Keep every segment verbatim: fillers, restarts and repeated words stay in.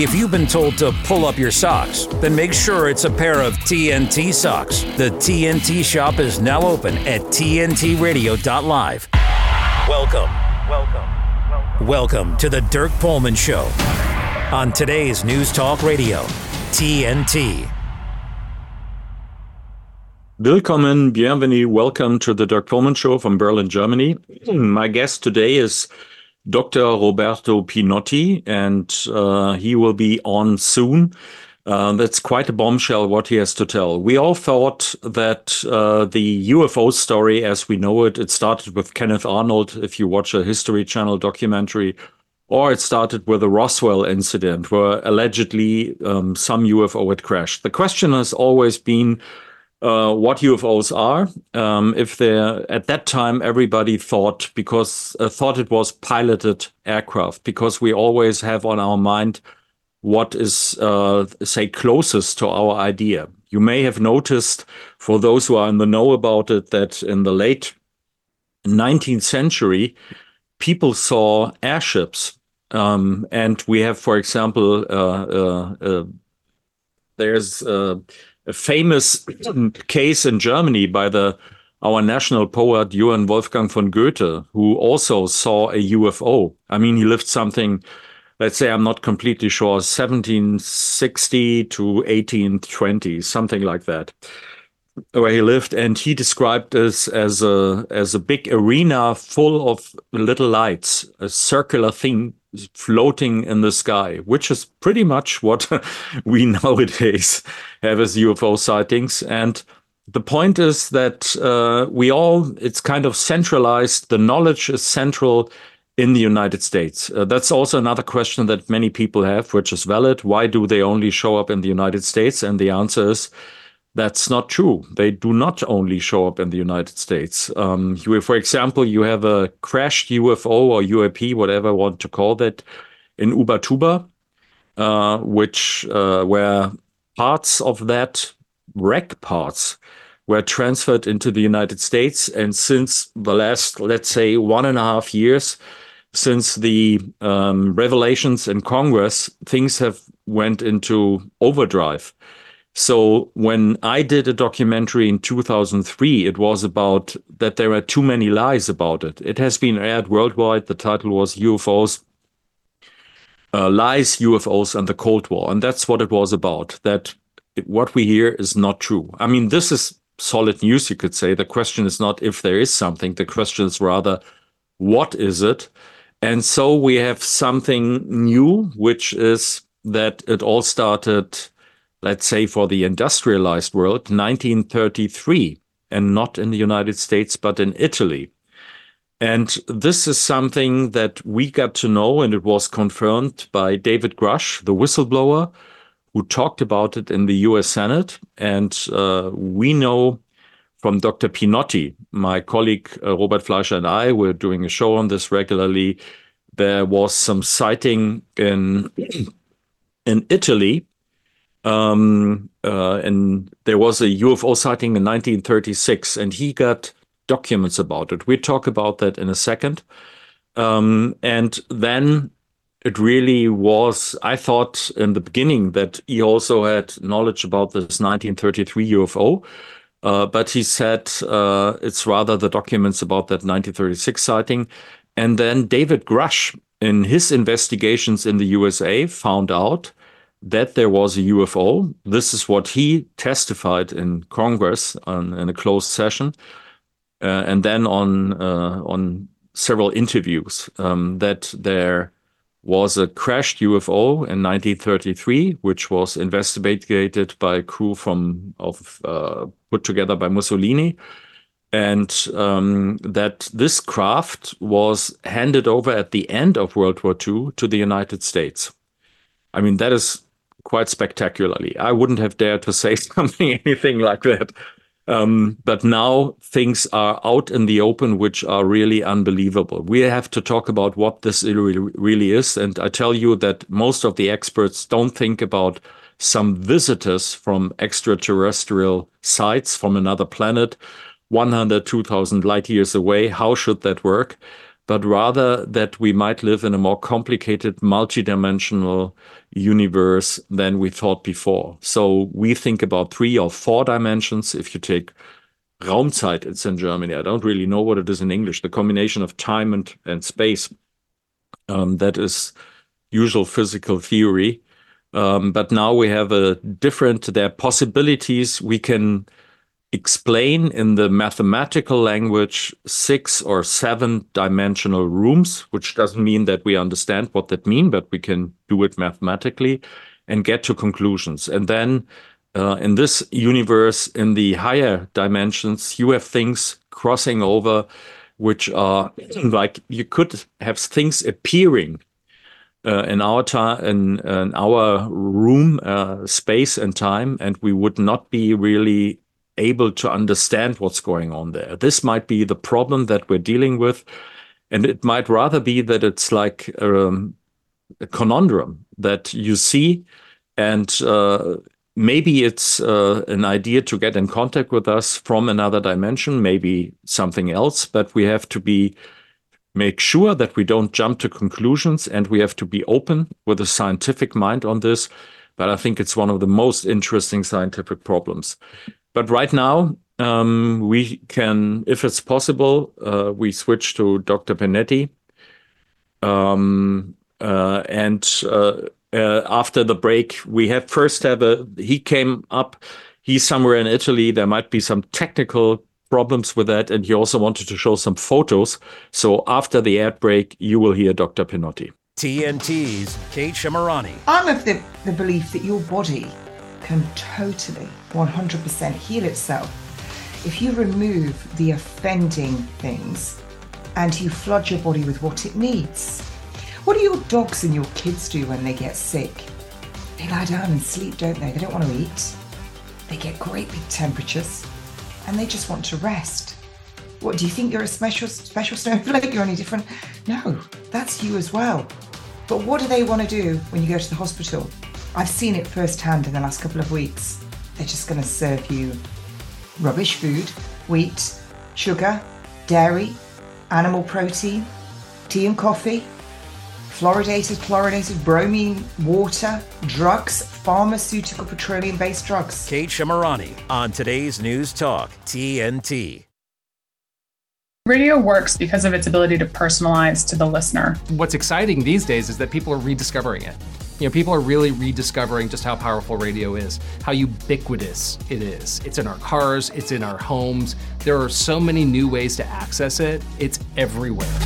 If you've been told to pull up your socks, then make sure it's a pair of T N T socks. The T N T shop is now open at T N T radio dot live. Welcome. Welcome. Welcome. Welcome to the Dirk Pohlmann Show on today's News Talk Radio, T N T. Willkommen, bienvenue, welcome to the Dirk Pohlmann Show from Berlin, Germany. My guest today is Doctor Roberto Pinotti, and uh, he will be on soon. Uh, that's quite a bombshell what he has to tell. We all thought that uh, the U F O story as we know it, it started with Kenneth Arnold, if you watch a History Channel documentary, or it started with the Roswell incident where allegedly um, some U F O had crashed. The question has always been, Uh, what U F Os are, um, if they're, at that time, everybody thought because uh, thought it was piloted aircraft, because we always have on our mind what is, uh, say, closest to our idea. You may have noticed, for those who are in the know about it, that in the late nineteenth century, people saw airships. Um, and we have, for example, uh, uh, uh, there's... Uh, a famous case in Germany by the our national poet Johann Wolfgang von Goethe, who also saw a U F O. I mean, he lived something, let's say, I'm not completely sure, seventeen sixty to eighteen twenty, something like that, where he lived, and he described this as a as a big arena full of little lights, a circular thing floating in the sky, which is pretty much what we nowadays have as U F O sightings. And the point is that uh, we all, it's kind of centralized. The knowledge is central in the United States. Uh, that's also another question that many people have, which is valid. Why do they only show up in the United States? And the answer is, that's not true. They do not only show up in the United States. Um, you, for example, you have a crashed U F O or U A P, whatever you want to call that, in Ubatuba, uh, which uh, where parts of that wreck parts were transferred into the United States. And since the last, let's say, one and a half years, since the um, revelations in Congress, things have went into overdrive. So when I did a documentary in two thousand three, it was about that there are too many lies about it. It has been aired worldwide. The title was U F Os, uh, Lies, U F Os, and the Cold War. And that's what it was about, that it, what we hear is not true. I mean, this is solid news, you could say. The question is not if there is something. The question is rather, what is it? And so we have something new, which is that it all started, let's say, for the industrialized world, nineteen thirty-three, and not in the United States, but in Italy. And this is something that we got to know, and it was confirmed by David Grusch, the whistleblower, who talked about it in the U S Senate. And uh, we know from Doctor Pinotti, my colleague uh, Robert Fleischer and I, we're doing a show on this regularly. There was some sighting in, in Italy. Um, uh, and there was a U F O sighting in nineteen thirty-six, and he got documents about it. We'll talk about that in a second. Um, and then it really was, I thought in the beginning that he also had knowledge about this nineteen thirty-three U F O, uh, but he said uh, it's rather the documents about that nineteen thirty-six sighting. And then David Grusch, in his investigations in the U S A, found out that there was a U F O. This is what he testified in Congress on, in a closed session, uh, and then on uh, on several interviews, um, that there was a crashed U F O in nineteen thirty-three, which was investigated by a crew from of uh, put together by Mussolini, and um, that this craft was handed over at the end of World War Two to the United States. I mean, that is quite spectacularly. I wouldn't have dared to say something, anything like that. Um, but now things are out in the open, which are really unbelievable. We have to talk about what this really is. And I tell you that most of the experts don't think about some visitors from extraterrestrial sites from another planet, one hundred, two thousand light years away. How should that work? but rather that we might live in a more complicated, multidimensional universe than we thought before. So we think about three or four dimensions. If you take Raumzeit, it's in Germany. I don't really know what it is in English. The combination of time and, and space, um, that is usual physical theory. Um, but now we have a different, there are possibilities we can explain in the mathematical language, six or seven dimensional rooms, which doesn't mean that we understand what that means, but we can do it mathematically and get to conclusions. And then uh, in this universe, in the higher dimensions, you have things crossing over, which are like you could have things appearing Uh, in our time, in, in our room, uh, space and time, and we would not be really able to understand what's going on there. This might be the problem that we're dealing with, and it might rather be that it's like um, a conundrum that you see, and uh, maybe it's uh, an idea to get in contact with us from another dimension, maybe something else, but we have to be make sure that we don't jump to conclusions, and we have to be open with a scientific mind on this. But I think it's one of the most interesting scientific problems. But right now, um, we can, if it's possible, uh, we switch to Doctor Pinotti. Um, uh, and uh, uh, after the break, we have first have a, he came up, he's somewhere in Italy. There might be some technical problems with that, and he also wanted to show some photos. So after the ad break, you will hear Doctor Pinotti. T N T's Kate Shimarani. I'm of the, the belief that your body can totally, one hundred percent heal itself. If you remove the offending things and you flood your body with what it needs. What do your dogs and your kids do when they get sick? They lie down and sleep, don't they? They don't want to eat. They get great big temperatures. And they just want to rest. What, do you think you're a special special snowflake? You're any different? No, that's you as well. But what do they want to do when you go to the hospital? I've seen it firsthand in the last couple of weeks. They're just going to serve you rubbish food, wheat, sugar, dairy, animal protein, tea and coffee, fluoridated, chlorinated, bromine, water, drugs, pharmaceutical, petroleum-based drugs. Kate Shimarani on today's News Talk, T N T. Radio works because of its ability to personalize to the listener. What's exciting these days is that people are rediscovering it. You know, people are really rediscovering just how powerful radio is, how ubiquitous it is. It's in our cars, it's in our homes. There are so many new ways to access it. It's everywhere.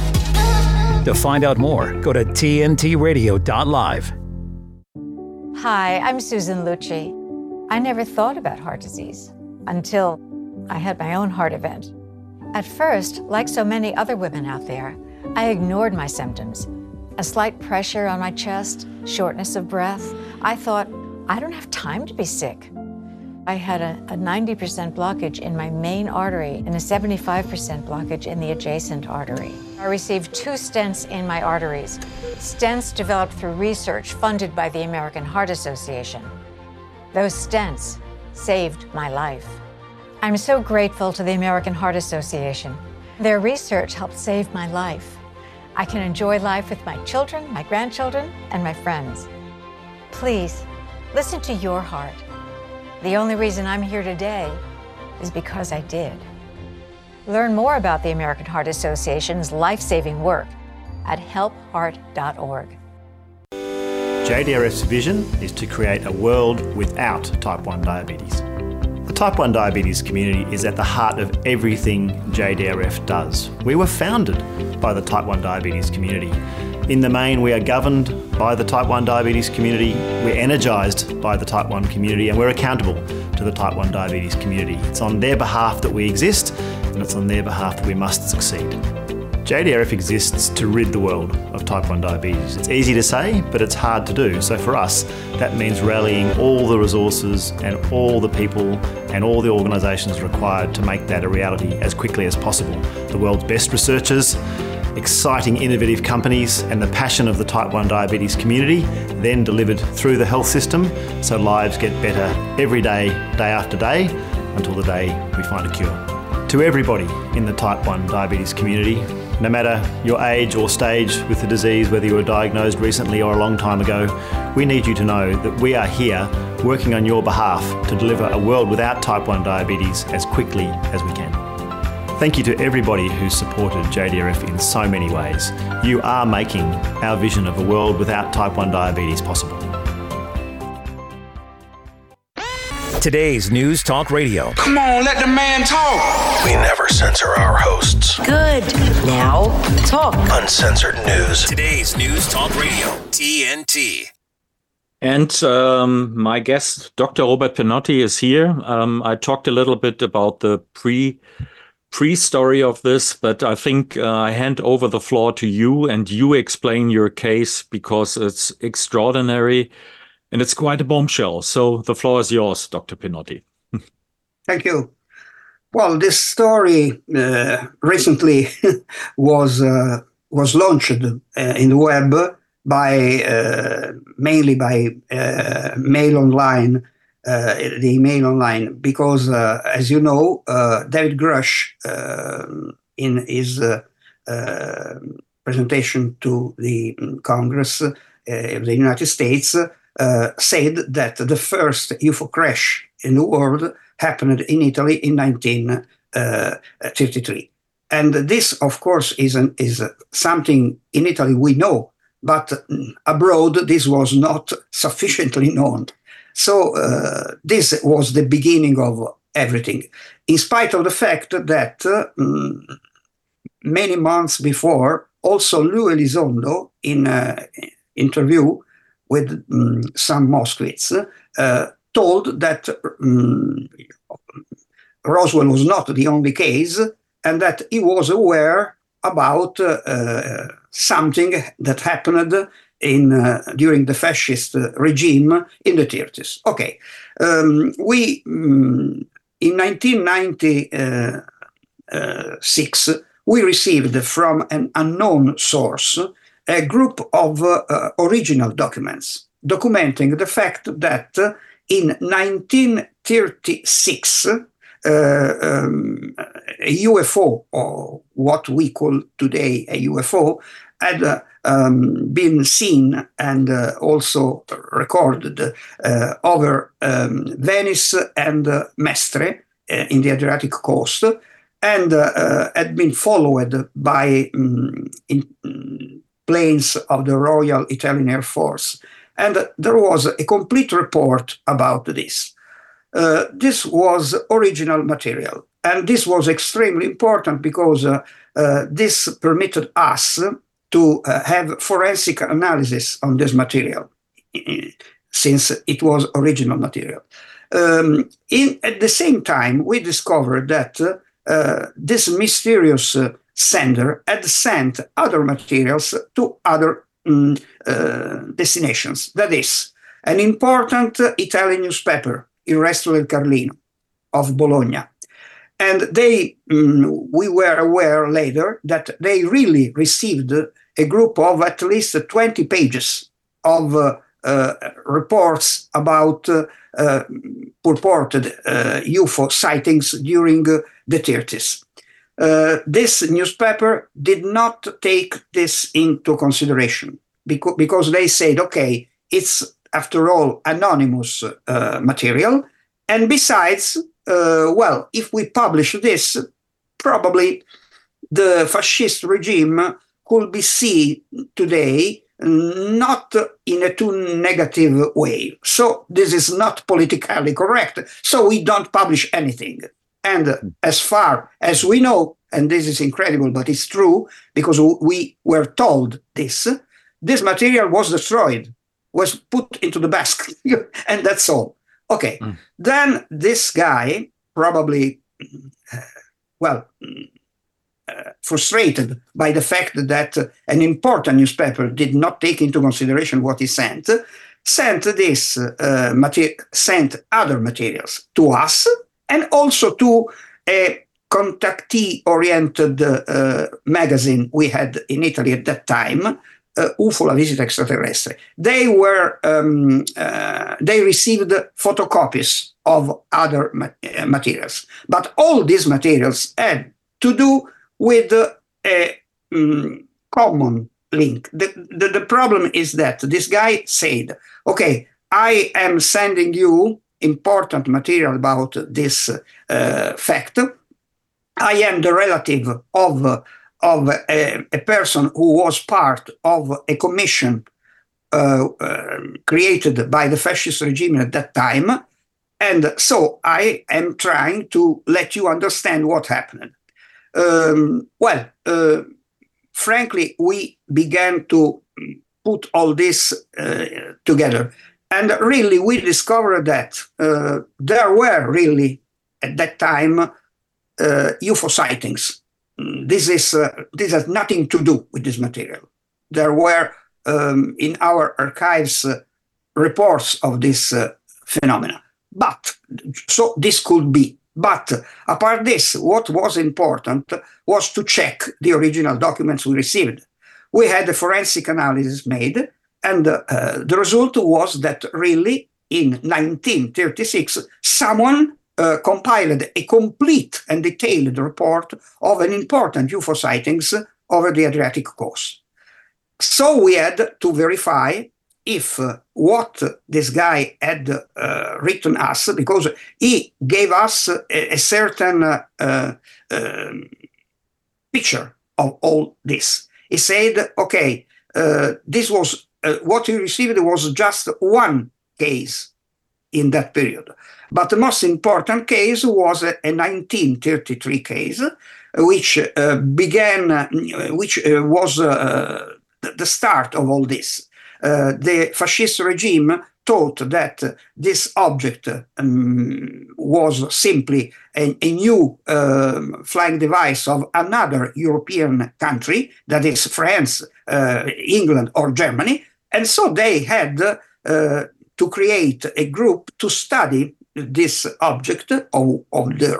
To find out more, go to T N T radio dot live. Hi, I'm Susan Lucci. I never thought about heart disease until I had my own heart event. At first, like so many other women out there, I ignored my symptoms. A slight pressure on my chest, shortness of breath. I thought, I don't have time to be sick. I had a, a ninety percent blockage in my main artery and a seventy-five percent blockage in the adjacent artery. I received two stents in my arteries. Stents developed through research funded by the American Heart Association. Those stents saved my life. I'm so grateful to the American Heart Association. Their research helped save my life. I can enjoy life with my children, my grandchildren, and my friends. Please, listen to your heart. The only reason I'm here today is because I did. Learn more about the American Heart Association's life-saving work at help heart dot org. J D R F's vision is to create a world without type one diabetes. The type one diabetes community is at the heart of everything J D R F does. We were founded by the type one diabetes community. In the main, we are governed by the type one diabetes community, we're energised by the type one community, and we're accountable to the type one diabetes community. It's on their behalf that we exist, and it's on their behalf that we must succeed. J D R F exists to rid the world of type one diabetes. It's easy to say, but it's hard to do. So for us, that means rallying all the resources and all the people and all the organisations required to make that a reality as quickly as possible. The world's best researchers, exciting innovative companies, and the passion of the type one diabetes community then delivered through the health system so lives get better every day, day after day, until the day we find a cure. To everybody in the type one diabetes community, No matter your age or stage with the disease, whether you were diagnosed recently or a long time ago, we need you to know that we are here working on your behalf to deliver a world without type one diabetes as quickly as we can. Thank you to everybody who's supported J D R F in so many ways. You are making our vision of a world without type one diabetes possible. Today's News Talk Radio. Come on, let the man talk. We never censor our hosts. Good. Now, talk. Uncensored news. Today's News Talk Radio, T N T. And um, my guest, Doctor Robert Pinotti, is here. Um, I talked a little bit about the pre- pre-story of this, but I think uh, I hand over the floor to you and you explain your case because it's extraordinary and it's quite a bombshell. So the floor is yours, Doctor Pinotti. Thank you. Well, this story uh, recently was uh, was launched uh, in the web by uh, mainly by uh, Mail Online. Uh, the Mail Online, because uh, as you know, uh, David Grusch, uh, in his uh, uh, presentation to the Congress uh, of the United States, uh, said that the first U F O crash in the world happened in Italy in nineteen thirty-three. And this, of course, is, an, is something in Italy we know, but abroad this was not sufficiently known. So uh, this was the beginning of everything, in spite of the fact that uh, many months before, also Lou Elizondo, in an interview with um, some Moskowitz, uh, told that um, Roswell was not the only case and that he was aware about uh, something that happened in uh, during the fascist uh, regime in the thirties. Okay, um, we um, in nineteen ninety-six uh, uh, we received from an unknown source a group of uh, uh, original documents documenting the fact that uh, in nineteen thirty-six uh, um, a U F O, or what we call today a U F O, had uh, um, been seen and uh, also recorded uh, over um, Venice and uh, Mestre uh, in the Adriatic coast, and uh, uh, had been followed by um, in, um, planes of the Royal Italian Air Force. And uh, there was a complete report about this. Uh, this was original material, and this was extremely important because uh, uh, this permitted us to uh, have forensic analysis on this material, since it was original material. Um, in, at the same time, we discovered that uh, this mysterious uh, sender had sent other materials to other um, uh, destinations. That is, an important uh, Italian newspaper, Il resto del Carlino, of Bologna. And they, um, we were aware later that they really received a group of at least twenty pages of uh, uh, reports about uh, uh, purported uh, U F O sightings during uh, the thirties. Uh, this newspaper did not take this into consideration beca- because they said, okay, it's after all anonymous uh, material, and besides, uh, well, if we publish this, probably the fascist regime could be seen today not in a too negative way. So this is not politically correct. So we don't publish anything. And as far as we know, and this is incredible, but it's true, because we were told this, this material was destroyed, was put into the basket, and that's all. Okay, mm. Then this guy probably, uh, well, Uh, frustrated by the fact that uh, an important newspaper did not take into consideration what he sent, sent this uh, mater- sent other materials to us and also to a contactee-oriented uh, magazine we had in Italy at that time, uh, Ufo la visita extraterrestre. They were um, uh, they received photocopies of other ma- uh, materials, but all these materials had to do with uh, a um, common link. The, the, the problem is that this guy said, okay, I am sending you important material about this uh, fact. I am the relative of, of a, a person who was part of a commission uh, uh, created by the fascist regime at that time. And so I am trying to let you understand what happened. Um, well, uh, frankly, we began to put all this uh, together. And really, we discovered that uh, there were really, at that time, uh, U F O sightings. This is uh, this has nothing to do with this material. There were, um, in our archives, uh, reports of this uh, phenomena. But, so this could be. But, apart this, what was important was to check the original documents we received. We had a forensic analysis made. And uh, the result was that really in nineteen thirty-six, someone uh, compiled a complete and detailed report of an important U F O sightings over the Adriatic coast. So we had to verify if uh, what this guy had uh, written us, because he gave us a, a certain uh, uh, um, picture of all this. He said, okay, uh, this was Uh, what he received was just one case in that period. But the most important case was a, a nineteen thirty-three case, which uh, began, uh, which uh, was uh, the start of all this. Uh, the fascist regime thought that this object um, was simply a, a new um, flying device of another European country, that is France, uh, England, or Germany. And so they had uh, to create a group to study this object, or, or the,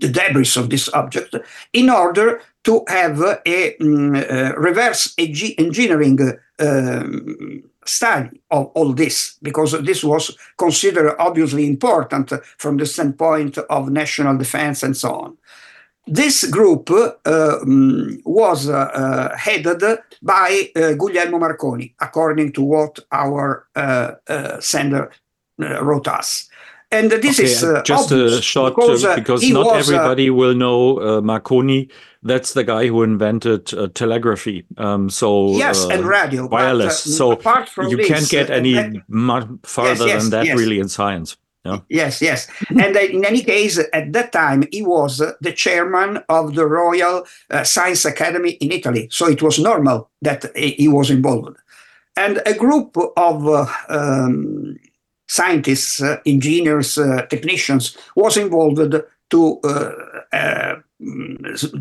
the debris of this object, in order to have a um, uh, reverse engineering uh, study of all this, because this was considered obviously important from the standpoint of national defense and so on. This group uh, was uh, headed by uh, Guglielmo Marconi, according to what our uh, uh, sender uh, wrote us. And this okay, is uh, just a short because, uh, because not was, everybody uh, will know uh, Marconi. That's the guy who invented uh, telegraphy. Um, so yes, uh, and radio, wireless. But, uh, so apart from you this, can't get any uh, that, farther yes, yes, than that yes. really in science. Yeah. Yes, yes. And in any case, at that time, he was the chairman of the Royal uh, Science Academy in Italy. So it was normal that he was involved. And a group of uh, um, scientists, uh, engineers, uh, technicians was involved to uh, uh,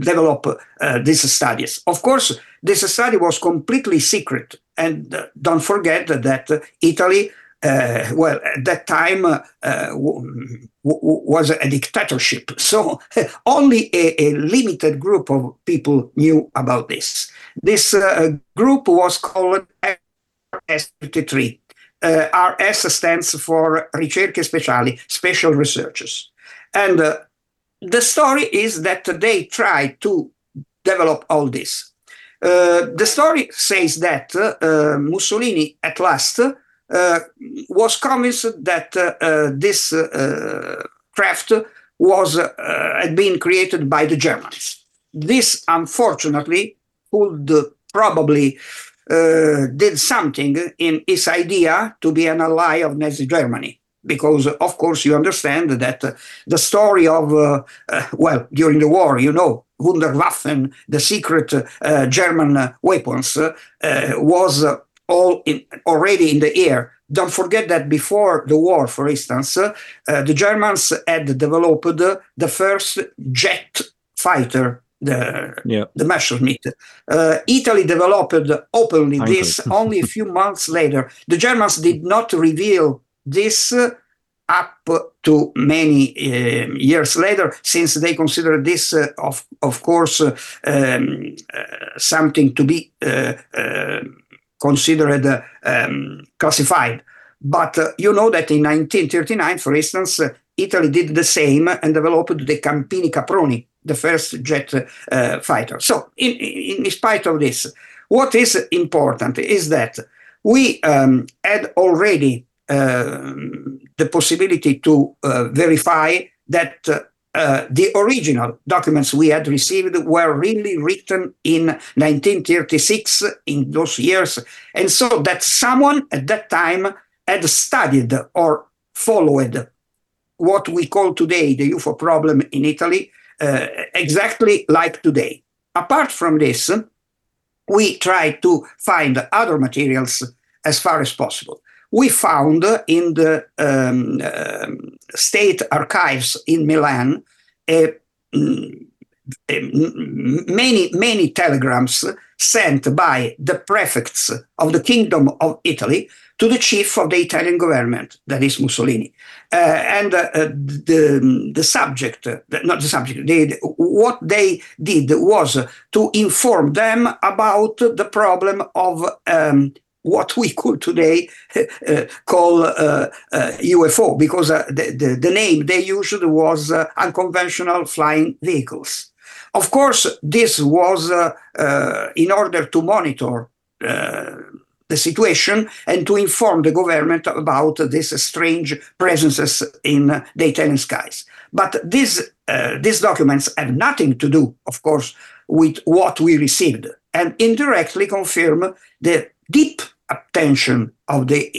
develop uh, these studies. Of course, this study was completely secret. And uh, don't forget that Italy, uh, well, at that time, uh, w w was a dictatorship. So only a, a limited group of people knew about this. This uh, group was called R S thirty-three. Uh, R S stands for Ricerche Speciali, Special Researchers. And uh, the story is that they tried to develop all this. Uh, the story says that uh, Mussolini, at last, uh, was convinced that uh, uh, this uh, craft was, uh, had been created by the Germans. This, unfortunately, would probably Uh, did something in his idea to be an ally of Nazi Germany, because, of course, you understand that uh, the story of, uh, uh, well, during the war, you know, Wunderwaffen, the secret uh, German uh, weapons, uh, uh, was uh, all in, already in the air. Don't forget that before the war, for instance, uh, uh, the Germans had developed uh, the first jet fighter, the, yeah. the Messerschmitt. Uh, Italy developed openly this only a few months later. The Germans did not reveal this uh, up to many uh, years later, since they considered this, uh, of, of course, uh, um, uh, something to be uh, uh, considered uh, um, classified. But uh, you know that in nineteen thirty-nine, for instance, uh, Italy did the same and developed the Campini Caproni, the first jet uh, fighter. So in, in, in spite of this, what is important is that we um, had already uh, the possibility to uh, verify that uh, Uh, the original documents we had received were really written in nineteen thirty-six, in those years, and so that someone at that time had studied or followed what we call today the U F O problem in Italy, uh, exactly like today. Apart from this, we tried to find other materials as far as possible. We found in the um, um, state archives in Milan uh, many, many telegrams sent by the prefects of the Kingdom of Italy to the chief of the Italian government, that is Mussolini. Uh, and uh, the, the subject, not the subject, they, what they did was to inform them about the problem of um, what we could today uh, call uh, uh, U F O, because uh, the, the, the name they used was uh, unconventional flying vehicles. Of course, this was uh, uh, in order to monitor uh, the situation and to inform the government about these strange presences in the Italian skies. But these, uh, these documents have nothing to do, of course, with what we received, and indirectly confirm the deep attention of the uh,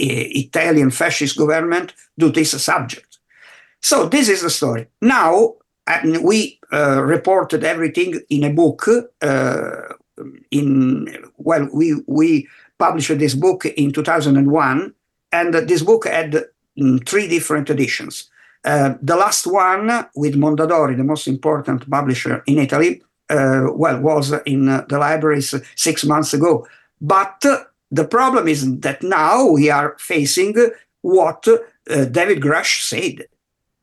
Italian fascist government to this subject. So this is the story. Now, and we uh, reported everything in a book. Uh, in well, we we published this book in two thousand one, and this book had um, three different editions. Uh, the last one with Mondadori, the most important publisher in Italy, uh, well, was in uh, the libraries six months ago, but. Uh, The problem is that now we are facing what uh, David Grusch said,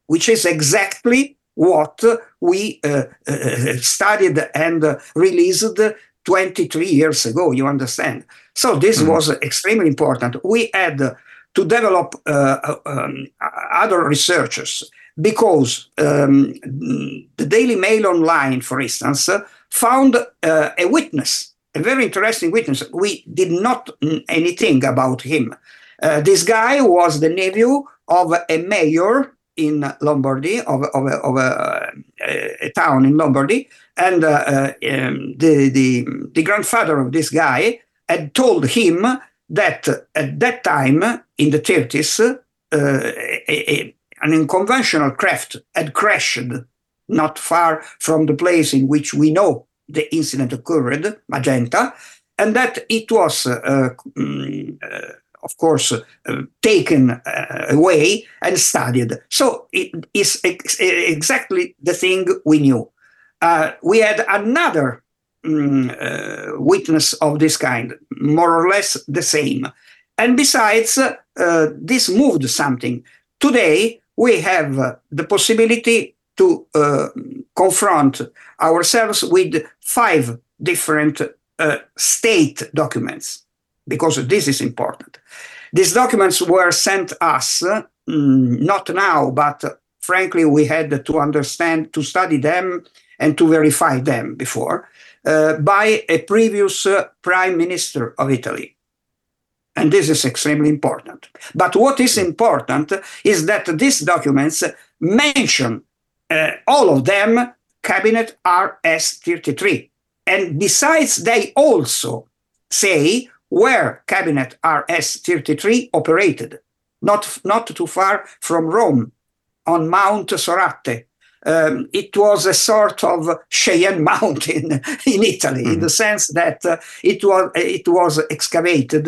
which is exactly what we uh, uh, studied and uh, released twenty-three years ago, you understand. So this mm-hmm. was extremely important. We had to develop uh, um, other researchers because um, the Daily Mail Online, for instance, found uh, a witness. A very interesting witness. We did not know anything about him. Uh, this guy was the nephew of a mayor in Lombardy, of, of, of a, a, a town in Lombardy, and uh, uh, um, the, the, the grandfather of this guy had told him that at that time, in the thirties, uh, a, a, an unconventional craft had crashed not far from the place in which we know the incident occurred, Magenta, and that it was, uh, um, uh, of course, uh, taken uh, away and studied. So it is ex exactly the thing we knew. Uh, we had another um, uh, witness of this kind, more or less the same. And besides, uh, this moved something. Today, we have uh, the possibility to uh, confront ourselves with five different uh, state documents, because this is important. These documents were sent us, uh, not now, but uh, frankly, we had to understand, to study them and to verify them before, uh, by a previous uh, Prime Minister of Italy. And this is extremely important. But what is important is that these documents mention Uh, all of them, Cabinet R S thirty-three. And besides, they also say where Cabinet R S thirty-three operated, not, not too far from Rome, on Mount Soratte. Um, it was a sort of Cheyenne Mountain in Italy, mm-hmm. in the sense that uh, it, was, it was excavated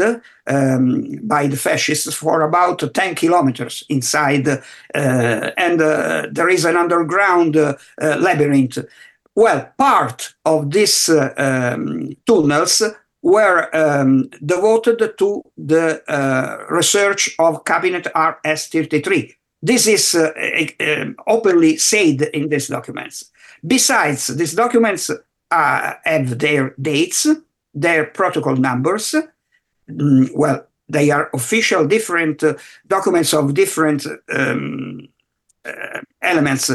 um, by the fascists for about ten kilometers inside, uh, and uh, there is an underground uh, uh, labyrinth. Well, part of these uh, um, tunnels were um, devoted to the uh, research of Cabinet R S thirty-three. This is uh, uh, openly said in these documents. Besides, these documents uh, have their dates, their protocol numbers. Mm, well, they are official different uh, documents of different um, uh, elements,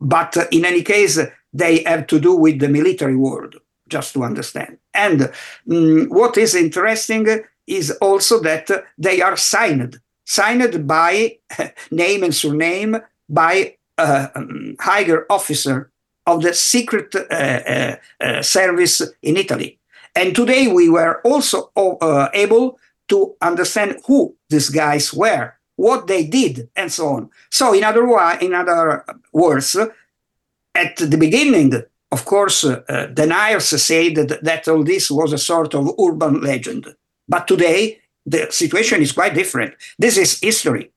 but uh, in any case, they have to do with the military world, just to understand. And um, what is interesting is also that uh, they are signed, signed by name and surname by uh, um, higher officer of the secret uh, uh, uh, service in Italy. And today we were also uh, able to understand who these guys were, what they did, and so on. So in other, in other words, at the beginning, of course, uh, deniers said that, that all this was a sort of urban legend. But today, the situation is quite different. This is history.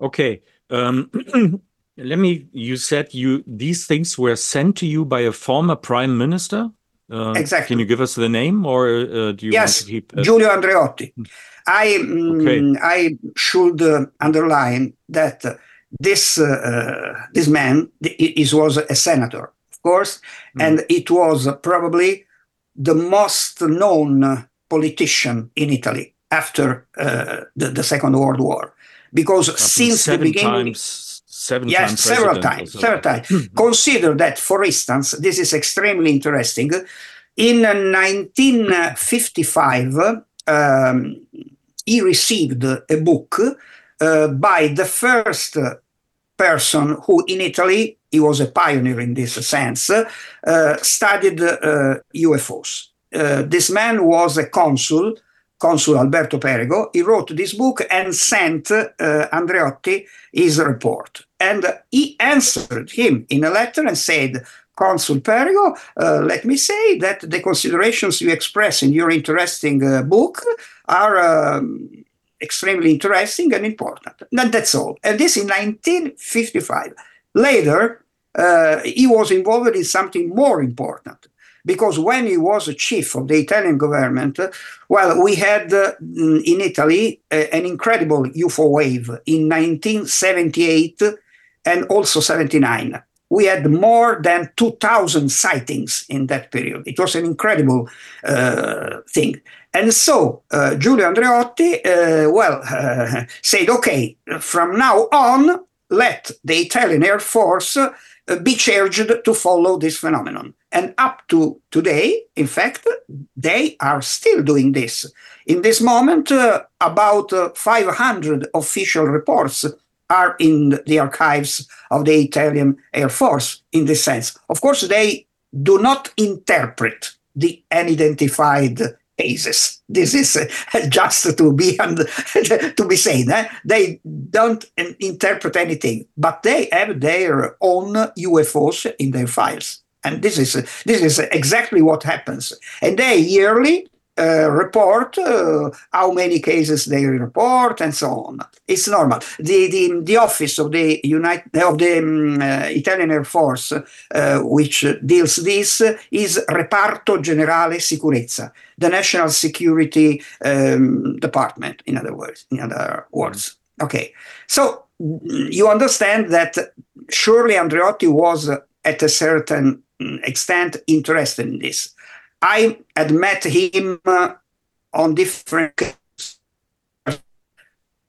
Okay. Um, let me, you said you these things were sent to you by a former prime minister? Uh, exactly. Can you give us the name, or uh, do you yes, want to keep... Yes, uh, Giulio Andreotti. I, um, okay. I should uh, underline that uh, this uh, this man is was a senator, of course, mm. and it was probably the most known politician in Italy after uh, the, the Second World War, because I since the beginning... Times. Seven yes, times several times, several times. Consider that, for instance, this is extremely interesting. In nineteen fifty-five, um, he received a book uh, by the first person who in Italy, he was a pioneer in this sense, uh, studied uh, U F Os. Uh, this man was a consul, Consul Alberto Perigo. He wrote this book and sent uh, Andreotti his report. And he answered him in a letter and said, Consul Perigo, uh, let me say that the considerations you express in your interesting uh, book are um, extremely interesting and important. And that's all. And this in nineteen fifty-five. Later, uh, he was involved in something more important. Because when he was a chief of the Italian government, well, we had uh, in Italy uh, an incredible U F O wave in nineteen seventy-eight and also seventy-nine. We had more than two thousand sightings in that period. It was an incredible uh, thing. And so uh, Giulio Andreotti, uh, well, uh, said, okay, from now on, let the Italian Air Force uh, be charged to follow this phenomenon. And up to today, in fact, they are still doing this. In this moment, uh, about uh, five hundred official reports are in the archives of the Italian Air Force in this sense. Of course, they do not interpret the unidentified cases. This is uh, just to be to be said. Eh? They don't uh, interpret anything, but they have their own U F Os in their files. And this is this is exactly what happens. And they yearly uh, report uh, how many cases they report and so on. It's normal. The the, the office of the United of the um, uh, Italian Air Force, uh, which deals this, is Reparto Generale Sicurezza, the National Security um, Department. In other words, in other words. Okay. So you understand that surely Andreotti was uh, at a certain extent interested in this. I had met him uh, on different cases.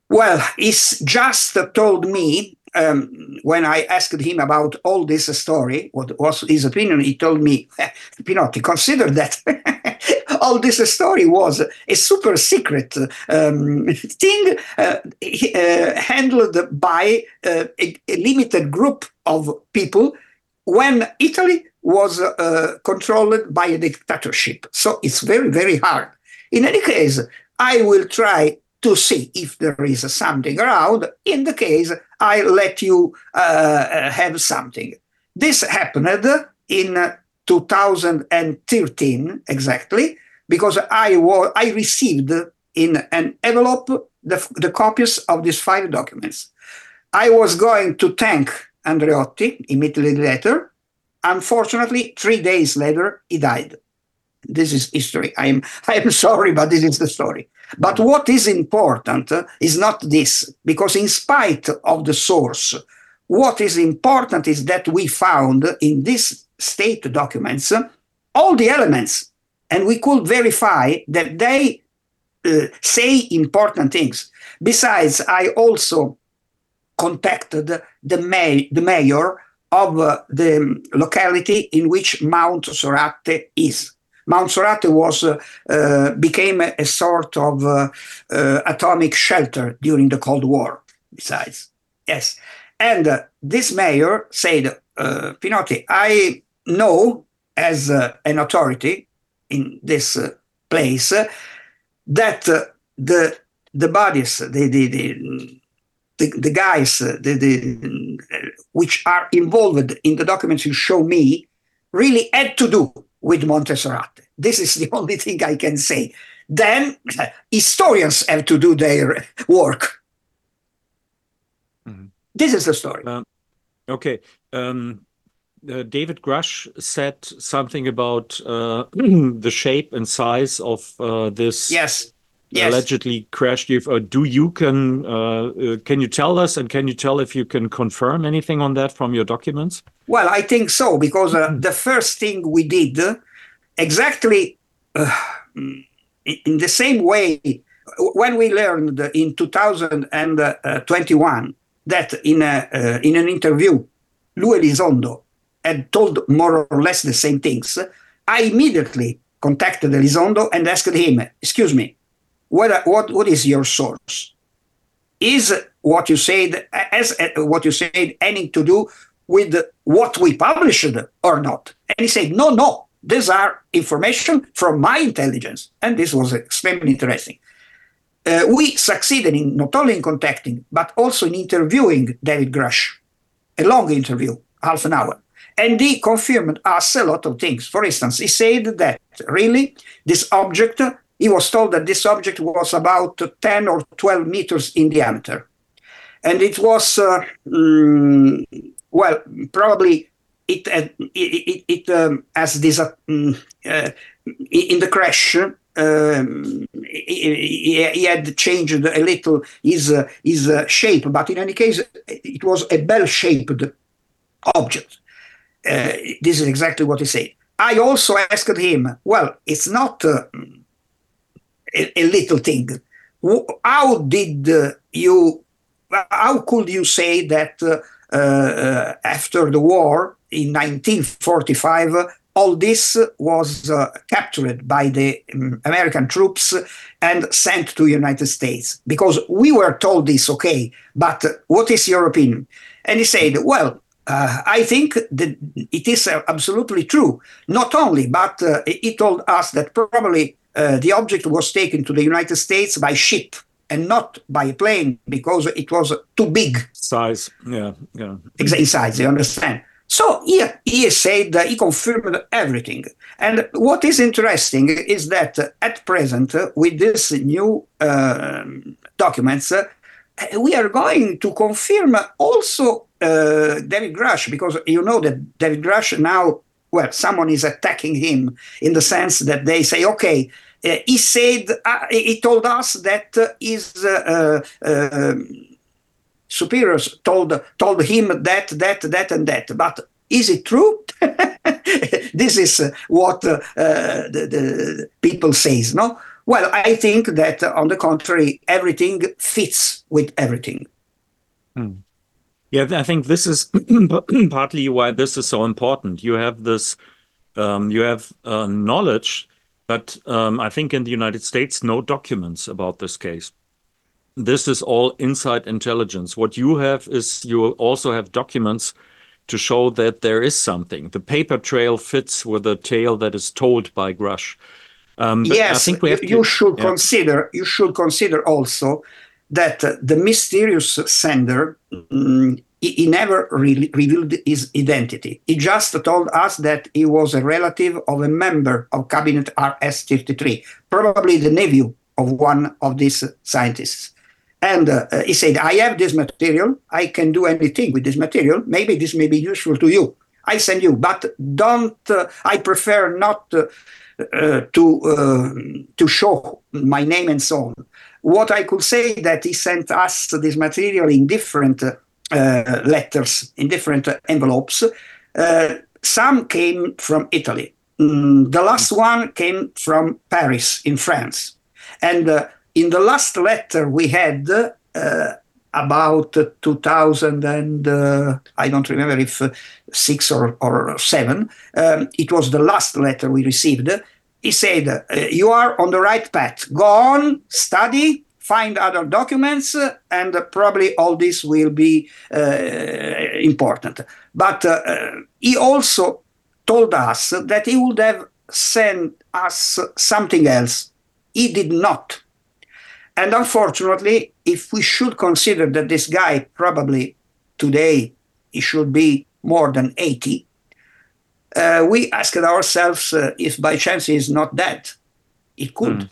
Well, he's just told me, um, when I asked him about all this story, what was his opinion, he told me, Pinotti, consider that all this story was a super secret um, thing uh, uh, handled by uh, a, a limited group of people when Italy was uh, controlled by a dictatorship. So it's very, very hard. In any case, I will try to see if there is something around. In the case, I let you uh, have something. This happened in two thousand thirteen, exactly, because I, was, I received in an envelope the, the copies of these five documents. I was going to thank Andreotti immediately later. Unfortunately, three days later, he died. This is history. I am I am sorry, but this is the story. But what is important uh, is not this, because in spite of the source, what is important is that we found in these state documents uh, all the elements, and we could verify that they uh, say important things. Besides, I also contacted the, may, the mayor of uh, the locality in which Mount Soratte is. Mount Soratte was uh, uh, became a, a sort of uh, uh, atomic shelter during the Cold War, besides. Yes. And uh, this mayor said, uh, Pinotti, I know as uh, an authority in this uh, place uh, that uh, the the bodies, the the the, the, the guys, uh, the, the uh, which are involved in the documents you show me, really had to do with Monteserati. This is the only thing I can say. Then uh, historians have to do their work. Mm-hmm. This is the story. Um, okay. Um, uh, David Grusch said something about uh, the shape and size of uh, this yes. Yes. allegedly crashed U F O. Do you can uh, uh, can you tell us, and can you tell if you can confirm anything on that from your documents? Well, I think so, because uh, the first thing we did, uh, exactly uh, in the same way, when we learned in two thousand twenty-one that in a uh, in an interview, Lou Elizondo had told more or less the same things, I immediately contacted Elizondo and asked him, excuse me, what what what is your source? Is what you said as uh, what you said anything to do with what we published or not? And he said, no, no, these are information from my intelligence. And this was extremely interesting. Uh, we succeeded in not only in contacting, but also in interviewing David Grusch, a long interview, half an hour. And he confirmed us a lot of things. For instance, he said that really this object, he was told that this object was about ten or twelve meters in diameter. And it was, uh, um, well, probably it uh, it, it, it um, as this, uh, uh, in the crash, um, he, he had changed a little his, uh, his uh, shape, but in any case, it was a bell-shaped object. Uh, this is exactly what he said. I also asked him, well, it's not uh, a, a little thing. How did uh, you, how could you say that uh, Uh, after the war in nineteen forty-five, uh, all this was uh, captured by the um, American troops and sent to the United States? Because we were told this, okay, but uh, what is your opinion? And he said, well, uh, I think that it is uh, absolutely true. Not only, but uh, he told us that probably uh, the object was taken to the United States by ship and not by a plane, because it was too big. Size, yeah, yeah. Exactly, size, you understand? So he, he said that he confirmed everything. And what is interesting is that at present, uh, with this new uh, documents, uh, we are going to confirm also uh, David Grusch, because you know that David Grusch now, well, someone is attacking him in the sense that they say, okay, Uh, he said, uh, he told us that uh, his uh, uh, uh, superiors told told him that, that, that, and that. But is it true? This is uh, what uh, uh, the, the people says, no? Well, I think that, uh, on the contrary, everything fits with everything. Hmm. Yeah, I think this is partly why this is so important. You have this, um, you have uh, knowledge. But um, I think in the United States, no documents about this case. This is all inside intelligence. What you have is you also have documents to show that there is something. The paper trail fits with the tale that is told by Grusch. Um, yes, I think we have to, you should yeah. consider. You should consider also that uh, the mysterious sender, mm, he, he never re- revealed his identity. He just told us that he was a relative of a member of Cabinet R S thirty-three, probably the nephew of one of these scientists. And uh, he said, I have this material. I can do anything with this material. Maybe this may be useful to you. I send you, but don't, uh, I prefer not uh, uh, to uh, to show my name and so on. What I could say that he sent us this material in different uh, uh, letters, in different uh, envelopes. Uh, some came from Italy. Mm, the last one came from Paris in France. And uh, in the last letter we had, uh, about two thousand and uh, I don't remember if uh, six or, or seven, um, it was the last letter we received. He said, uh, you are on the right path. Go on, study, find other documents, uh, and uh, probably all this will be uh, important. But uh, uh, he also told us that he would have sent us something else. He did not. And unfortunately, if we should consider that this guy probably today, he should be more than eighty, uh, we asked ourselves uh, if by chance he is not dead. It could, mm.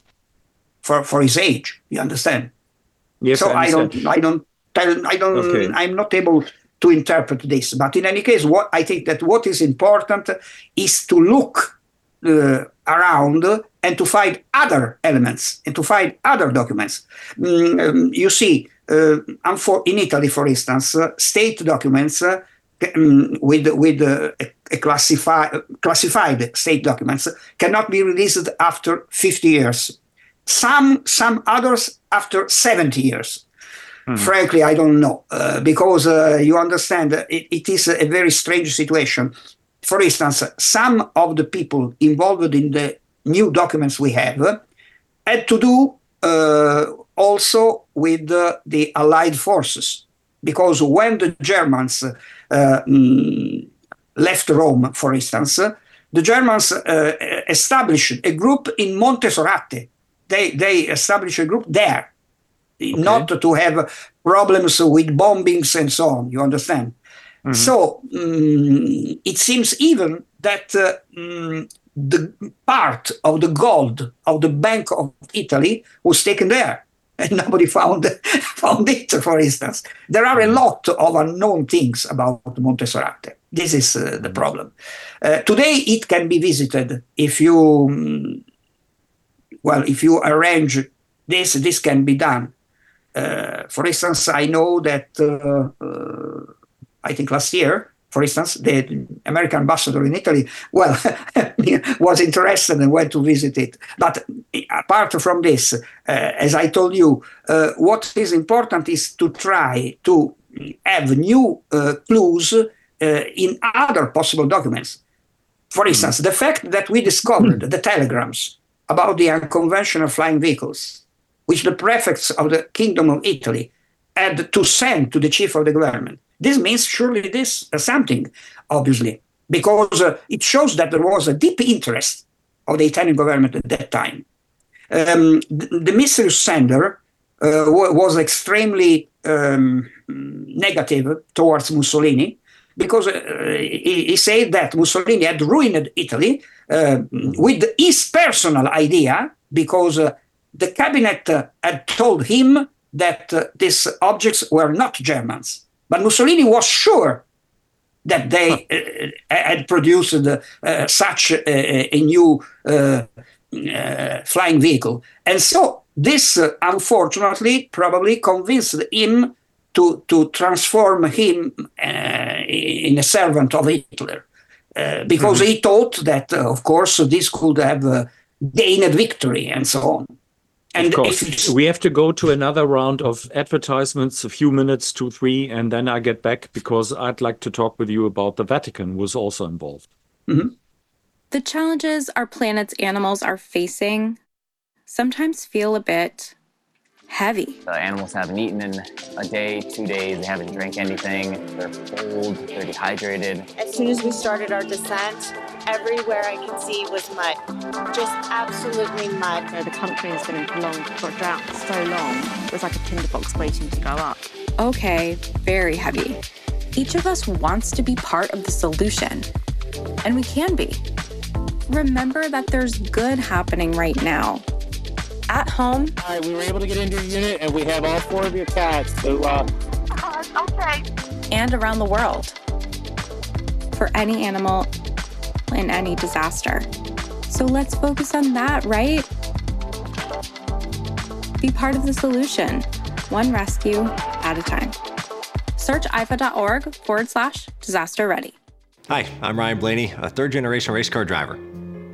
for for his age, you understand? Yes, so I, understand. I don't, I don't, I don't, okay. I'm not able to interpret this. But in any case, what I think that what is important is to look Uh, around and to find other elements and to find other documents. Mm, you see, uh, in Italy, for instance, uh, state documents uh, with with uh, a classifi- classified state documents cannot be released after fifty years. Some some others after seventy years. Mm. Frankly, I don't know uh, because uh, you understand it, it is a very strange situation. For instance, some of the people involved in the new documents we have had to do uh, also with uh, the Allied forces, because when the Germans uh, left Rome, for instance, the Germans uh, established a group in Monteserati. They they established a group there, okay. not to have problems with bombings and so on. You understand? Mm-hmm. So um, it seems even that uh, um, the part of the gold of the Bank of Italy was taken there, and nobody found found it. For instance, there are a lot of unknown things about Monteserati. This is uh, the problem. Uh, today it can be visited if you um, well if you arrange this. This can be done. Uh, for instance, I know that. Uh, uh, I think last year, for instance, the American ambassador in Italy, well, was interested and went to visit it. But apart from this, uh, as I told you, uh, what is important is to try to have new uh, clues uh, in other possible documents. For instance, the fact that we discovered the telegrams about the unconventional flying vehicles, which the prefects of the Kingdom of Italy had to send to the chief of the government. This means surely this uh, something, obviously, because uh, it shows that there was a deep interest of the Italian government at that time. Um, the, the mysterious sender uh, w- was extremely um, negative towards Mussolini, because uh, he, he said that Mussolini had ruined Italy uh, with his personal idea, because uh, the cabinet uh, had told him that uh, these objects were not Germans. But Mussolini was sure that they uh, had produced uh, such a, a new uh, uh, flying vehicle. And so this, uh, unfortunately, probably convinced him to, to transform him uh, in a servant of Hitler. Uh, because mm-hmm. he thought that, uh, of course, this could have uh, gained victory and so on. And of course, we have to go to another round of advertisements, a few minutes, two, three, and then I get back because I'd like to talk with you about the Vatican, who was also involved. Mm-hmm. The challenges our planet's animals are facing sometimes feel a bit heavy. The animals haven't eaten in a day, two days, they haven't drank anything, they're cold, they're dehydrated. As soon as we started our descent, everywhere I could see was mud, just absolutely mud. You know, the country has been long for drought so long, it was like a tinderbox waiting to go up. Okay, very heavy. Each of us wants to be part of the solution, and we can be. Remember that there's good happening right now. At home. All right, we were able to get into your unit, and we have all four of your cats. So, uh... oh, okay. And around the world. For any animal in any disaster. So let's focus on that, right? Be part of the solution, one rescue at a time. Search I F A dot org forward slash disaster ready. Hi, I'm Ryan Blaney, a third generation race car driver.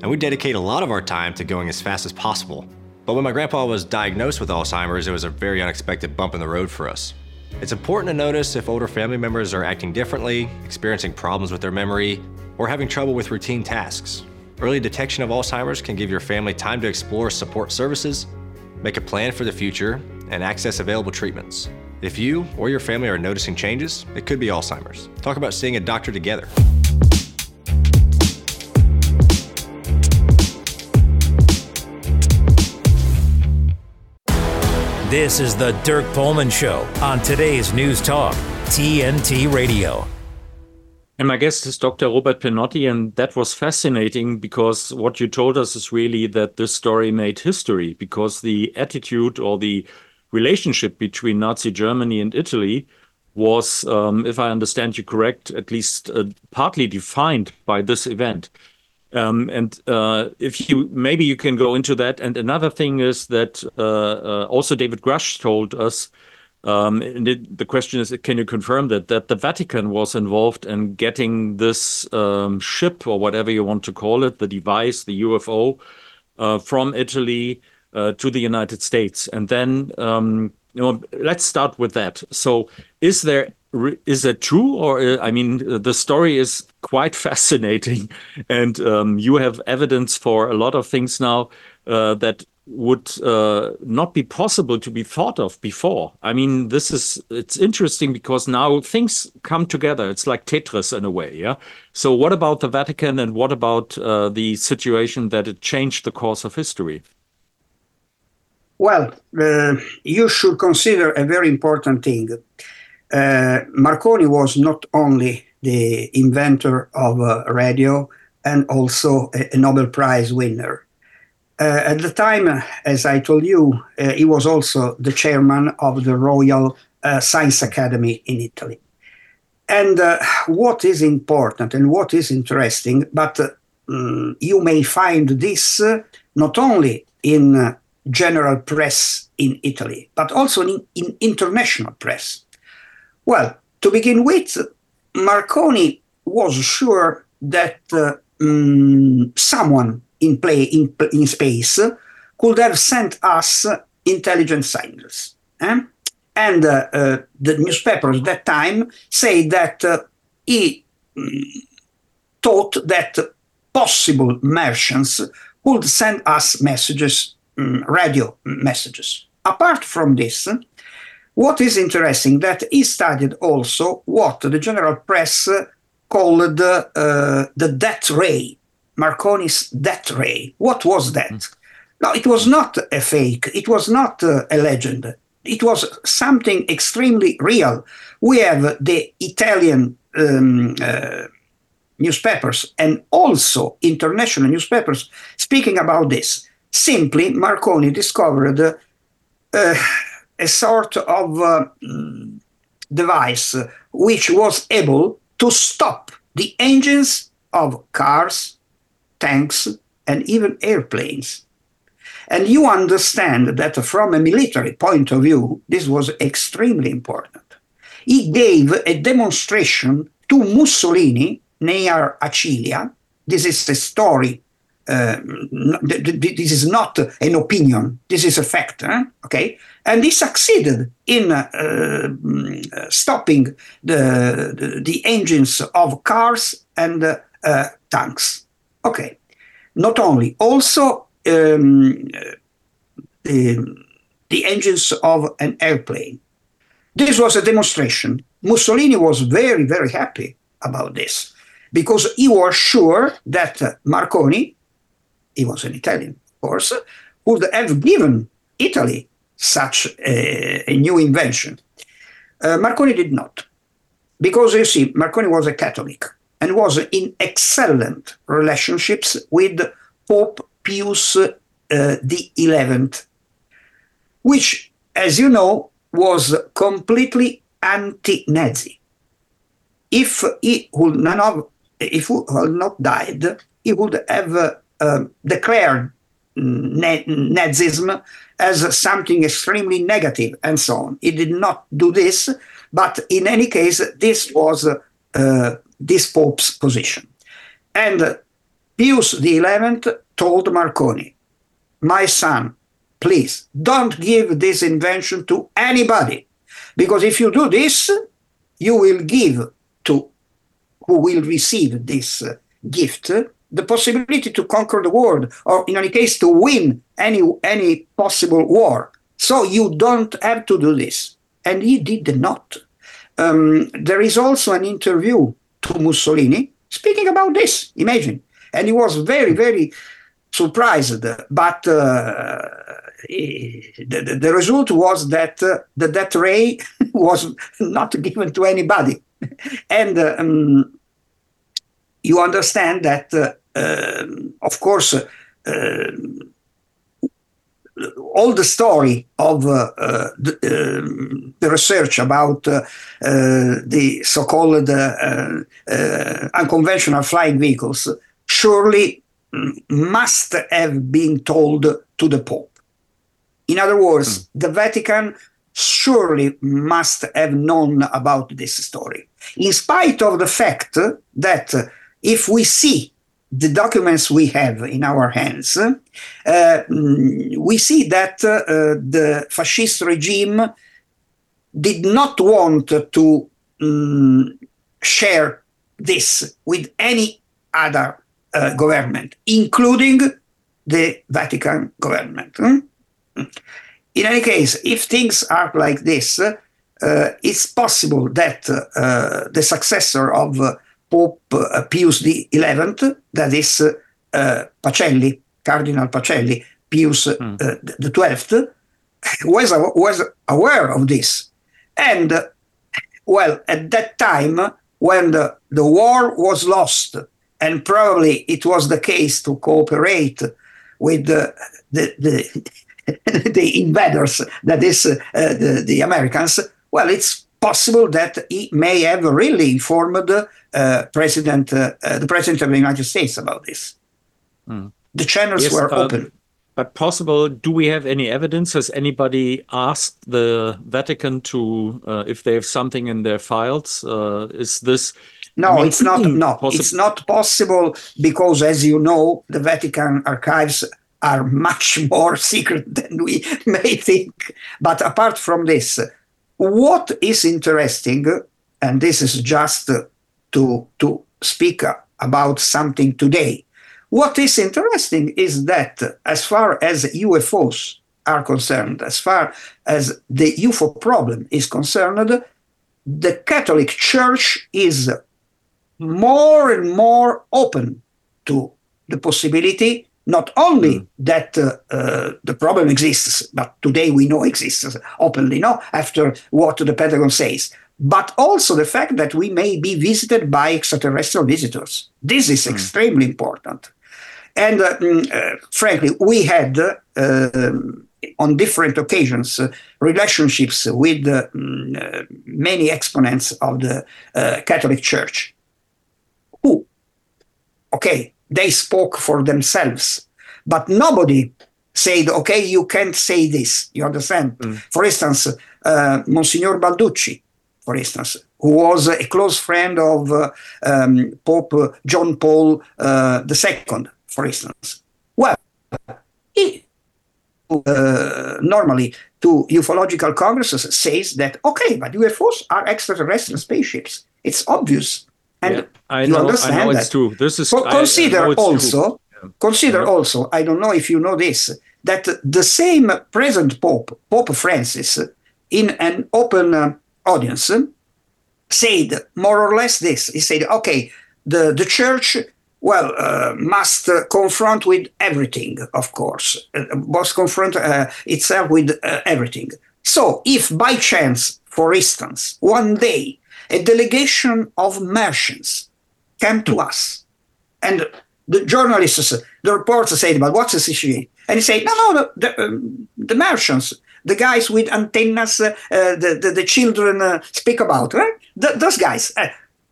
And we dedicate a lot of our time to going as fast as possible. But when my grandpa was diagnosed with Alzheimer's, it was a very unexpected bump in the road for us. It's important to notice if older family members are acting differently, experiencing problems with their memory, or having trouble with routine tasks. Early detection of Alzheimer's can give your family time to explore support services, make a plan for the future, and access available treatments. If you or your family are noticing changes, it could be Alzheimer's. Talk about seeing a doctor together. This is the Dirk Pohlmann Show on today's News Talk, T N T Radio. And my guest is Doctor Robert Pinotti, and that was fascinating because what you told us is really that this story made history, because the attitude or the relationship between Nazi Germany and Italy was, um, if I understand you correct, at least uh, partly defined by this event. Um, and uh, if you maybe you can go into that. And another thing is that uh, uh, also David Grusch told us, um, and it, the question is, can you confirm that, that the Vatican was involved in getting this um, ship or whatever you want to call it, the device, the U F O, uh, from Italy uh, to the United States? And then um, you know, let's start with that. So is there Is it true? Or, I mean, the story is quite fascinating, and um, you have evidence for a lot of things now uh, that would uh, not be possible to be thought of before. I mean, this is, it's interesting because now things come together. It's like Tetris in a way, yeah? So what about the Vatican, and what about uh, the situation that it changed the course of history? Well, uh, you should consider a very important thing. Uh, Marconi was not only the inventor of uh, radio and also a, a Nobel Prize winner. Uh, at the time, as I told you, uh, he was also the chairman of the Royal uh, Science Academy in Italy. And uh, what is important and what is interesting, but uh, um, you may find this uh, not only in uh, general press in Italy, but also in, in international press. Well, to begin with, Marconi was sure that uh, um, someone in play in, in space could have sent us intelligent signals. Eh? And uh, uh, the newspapers at that time say that uh, he um, thought that possible Martians would send us messages, um, radio messages. Apart from this, what is interesting that he studied also what the general press called uh, the death ray, Marconi's death ray. What was that? No, it was not a fake. It was not uh, a legend. It was something extremely real. We have the Italian um, uh, newspapers and also international newspapers speaking about this. Simply, Marconi discovered Uh, uh, a sort of uh, device which was able to stop the engines of cars, tanks, and even airplanes. And you understand that from a military point of view, this was extremely important. He gave a demonstration to Mussolini near Acilia. This is a story. Uh, this is not an opinion. This is a fact, eh? Okay? And he succeeded in uh, stopping the, the the engines of cars and uh, uh, tanks. Okay. Not only, also um, the, the engines of an airplane. This was a demonstration. Mussolini was very, very happy about this because he was sure that Marconi, he was an Italian, of course, would have given Italy such a, a new invention. Uh, Marconi did not, because, you see, Marconi was a Catholic and was in excellent relationships with Pope Pius the eleventh, uh, which, as you know, was completely anti-Nazi. If he would not have, if he had not died, he would have Uh, Uh, declared na- Nazism as something extremely negative and so on. He did not do this, but in any case, this was uh, this Pope's position. And uh, Pius the eleventh told Marconi, "My son, please don't give this invention to anybody, Because if you do this, you will give to who will receive this uh, gift uh, the possibility to conquer the world, or in any case to win any any possible war. So you don't have to do this. And he did not. Um, there is also an interview to Mussolini speaking about this, imagine. And he was very, very surprised. But uh, he, the, the result was that uh, the death ray was not given to anybody. And uh, um, you understand that, uh, uh, of course, uh, uh, all the story of uh, uh, the, uh, the research about uh, uh, the so-called uh, uh, unconventional flying vehicles surely must have been told to the Pope. In other words, mm. the Vatican surely must have known about this story, in spite of the fact that if we see the documents we have in our hands, uh, we see that uh, the fascist regime did not want to um, share this with any other uh, government, including the Vatican government. Hmm? In any case, if things are like this, uh, it's possible that uh, the successor of uh, Pope uh, Pius the eleventh, that is uh, uh, Pacelli, Cardinal Pacelli, Pius uh, mm. uh, the twelfth, was aw- was aware of this, and uh, well, at that time when the, the war was lost, and probably it was the case to cooperate with the the the, the invaders, that is uh, the, the Americans. Well, it's possible that he may have really informed uh, President, uh, uh, the President of the United States about this. Mm. The channels yes, were um, open. But possible, do we have any evidence? Has anybody asked the Vatican to, uh, if they have something in their files? Uh, is this... No, I mean, it's not No, possi- it's not possible because, as you know, the Vatican archives are much more secret than we may think. But apart from this, what is interesting, and this is just to, to speak about something today, what is interesting is that as far as U F Os are concerned, as far as the U F O problem is concerned, the Catholic Church is more and more open to the possibility not only mm. that uh, uh, the problem exists, but today we know exists openly, no, after what the Pentagon says, but also the fact that we may be visited by extraterrestrial visitors. This is mm. extremely important. And uh, uh, frankly, we had uh, um, on different occasions uh, relationships with uh, uh, many exponents of the uh, Catholic Church who, okay, they spoke for themselves, but nobody said, okay, you can't say this, you understand? Mm. For instance, uh, Monsignor Balducci, for instance, who was a close friend of uh, um, Pope John Paul uh, the Second, for instance. Well, he uh, normally to ufological congresses says that, okay, but U F Os are extraterrestrial spaceships. It's obvious. And yeah, I, know, I know it's that. True. This is, Co- consider I, I know it's also, yeah. consider yeah. also, I don't know if you know this, that the same present Pope, Pope Francis, in an open uh, audience, said more or less this. He said, okay, the, the Church, well, uh, must uh, confront with everything, of course, uh, must confront uh, itself with uh, everything. So if by chance, for instance, one day, a delegation of Martians came to us, and the journalists, the reporters said, but what's this issue? And he said, no, no, the, the, um, the Martians, the guys with antennas, uh, the, the, the children uh, speak about, right? Th- those guys uh,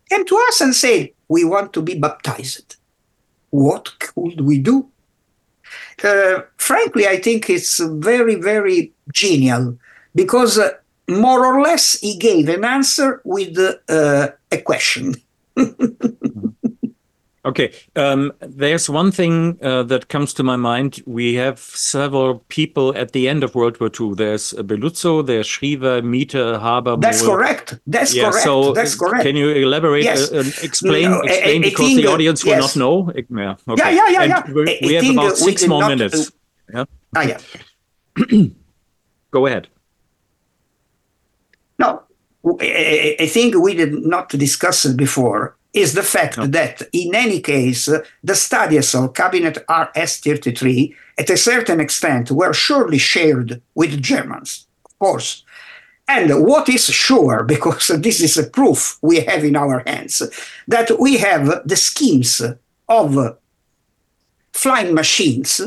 came to us and said, we want to be baptized. What could we do? Uh, frankly, I think it's very, very genial, because uh, more or less, he gave an answer with uh, a question. Okay. Um, there's one thing uh, that comes to my mind. We have several people at the end of World War Two. There's Belluzzo, there's Shriver, Mieter, Haber. That's Moore. correct. That's yeah, correct. So That's correct. Can you elaborate? Yes. Uh, explain, no, explain a, a, because a the audience yes. will not know. Yeah, okay. yeah, yeah. yeah, yeah. We, we have about six more not, minutes. Uh, yeah. Ah, yeah. Go ahead. No, I, I think we did not discuss it before. Is the fact no. that, in any case, the studies of Cabinet R S thirty-three, at a certain extent, were surely shared with Germans, of course. And what is sure, because this is a proof we have in our hands, that we have the schemes of flying machines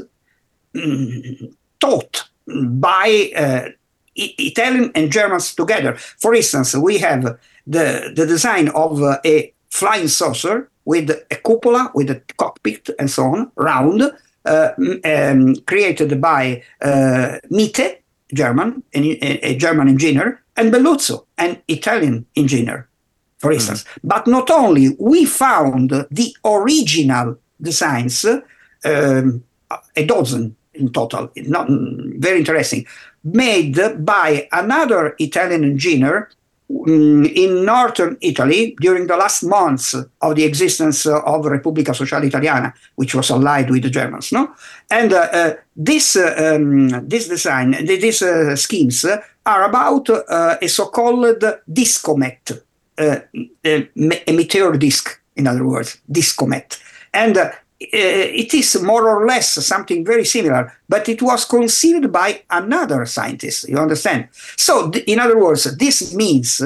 mm, taught by uh, Italian and Germans together. For instance, we have the, the design of uh, a flying saucer with a cupola, with a cockpit and so on, round, uh, um, created by uh, Miete, German, a, a German engineer, and Belluzzo, an Italian engineer, for instance. Mm-hmm. But not only, we found the original designs, um, a dozen in total, not, very interesting, made by another Italian engineer in northern Italy during the last months of the existence of Repubblica Sociale Italiana, which was allied with the Germans, no? And uh, uh, this uh, um, this design, these uh, schemes are about uh, a so-called discomet, uh, a meteor disk, in other words, discomet. And uh, it is more or less something very similar, but it was conceived by another scientist, you understand? So, in other words, this means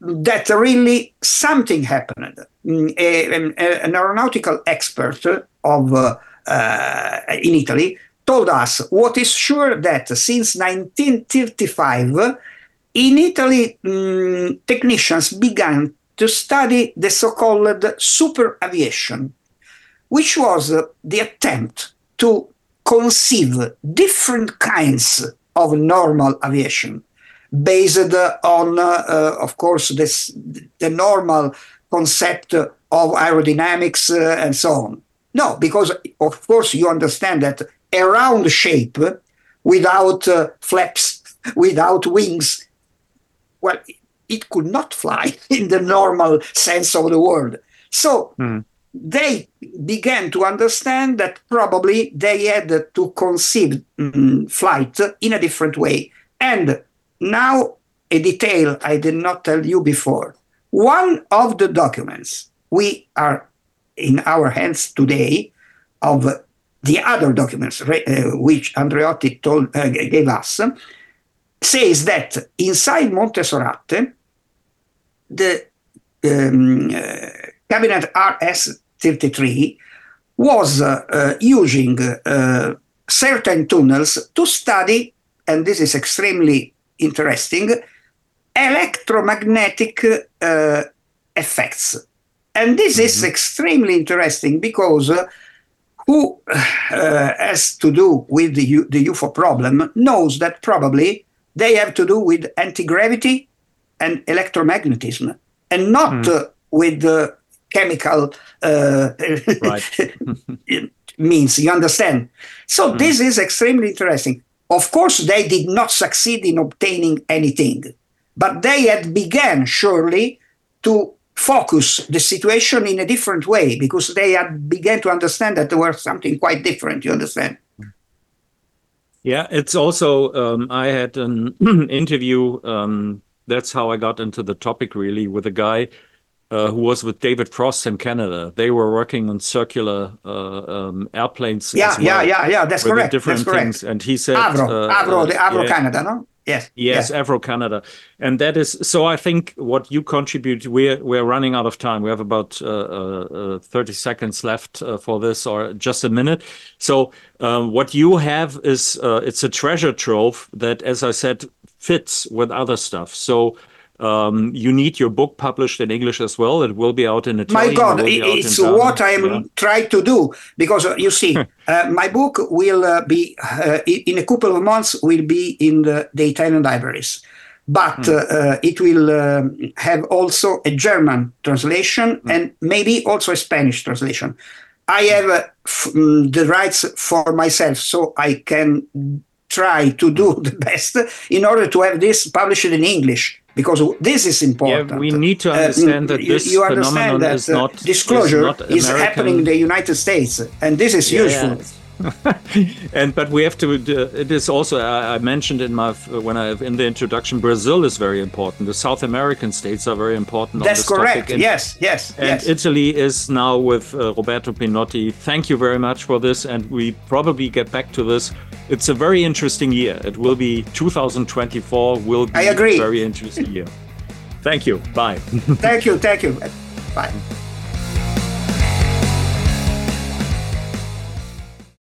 that really something happened. A, an aeronautical expert of uh, uh, in Italy told us what is sure, that since nineteen thirty-five, in Italy, um, technicians began to study the so-called super aviation, which was the attempt to conceive different kinds of normal aviation based on, uh, of course, this, the normal concept of aerodynamics uh, and so on. No, because, of course, you understand that a round shape without uh, flaps, without wings, well, it could not fly in the normal sense of the word. So... Mm. They began to understand that probably they had to conceive um, flight in a different way. And now a detail I did not tell you before. One of the documents we are in our hands today, of the other documents uh, which Andreotti told, uh, gave us, says that inside Monteserati, the um, uh, Cabinet R S thirty-three was uh, uh, using uh, certain tunnels to study, and this is extremely interesting, electromagnetic uh, effects. And this is extremely interesting because uh, who uh, has to do with the, U- the U F O problem knows that probably they have to do with anti-gravity and electromagnetism, and not mm. uh, with the uh, chemical uh, means, you understand? So mm. this is extremely interesting. Of course, they did not succeed in obtaining anything, but they had begun, surely, to focus the situation in a different way, because they had begun to understand that there was something quite different, you understand? Yeah, it's also, um, I had an interview, um, that's how I got into the topic, really, with a guy Uh, who was with David Frost in Canada. They were working on circular uh, um, airplanes. Yeah, as well, yeah, yeah, yeah. That's correct. Different That's correct. Things. And he said, Avro, uh, Avro, uh, the Avro yeah. Canada, no? Yes. Yes, yes. Avro Canada. And that is, so I think what you contribute, we're, we're running out of time. We have about uh, uh, thirty seconds left uh, for this, or just a minute. So uh, what you have is, uh, it's a treasure trove that, as I said, fits with other stuff. So Um, you need your book published in English as well. It will be out in Italian. My God, it it, it's what I'm yeah. trying to do, because uh, you see, uh, my book will uh, be uh, in a couple of months will be in the, the Italian libraries. but mm. uh, it will uh, have also a German translation mm. and maybe also a Spanish translation. I have uh, f- the rights for myself, so I can try to do the best in order to have this published in English, because this is important. Yeah, we need to understand uh, that this you, you phenomenon that, is not uh, disclosure is, not American. Is happening in the United States, and this is yeah, useful. Yeah. and but we have to. Uh, it is also I, I mentioned in my when I in the introduction. Brazil is very important. The South American states are very important. That's on this correct. Topic. And, yes, yes, and yes. Italy is now with uh, Roberto Pinotti. Thank you very much for this, and we probably get back to this. It's a very interesting year. It will be two thousand twenty-four. Will be I agree. A very interesting year. Thank you. Bye. thank you. Thank you. Bye.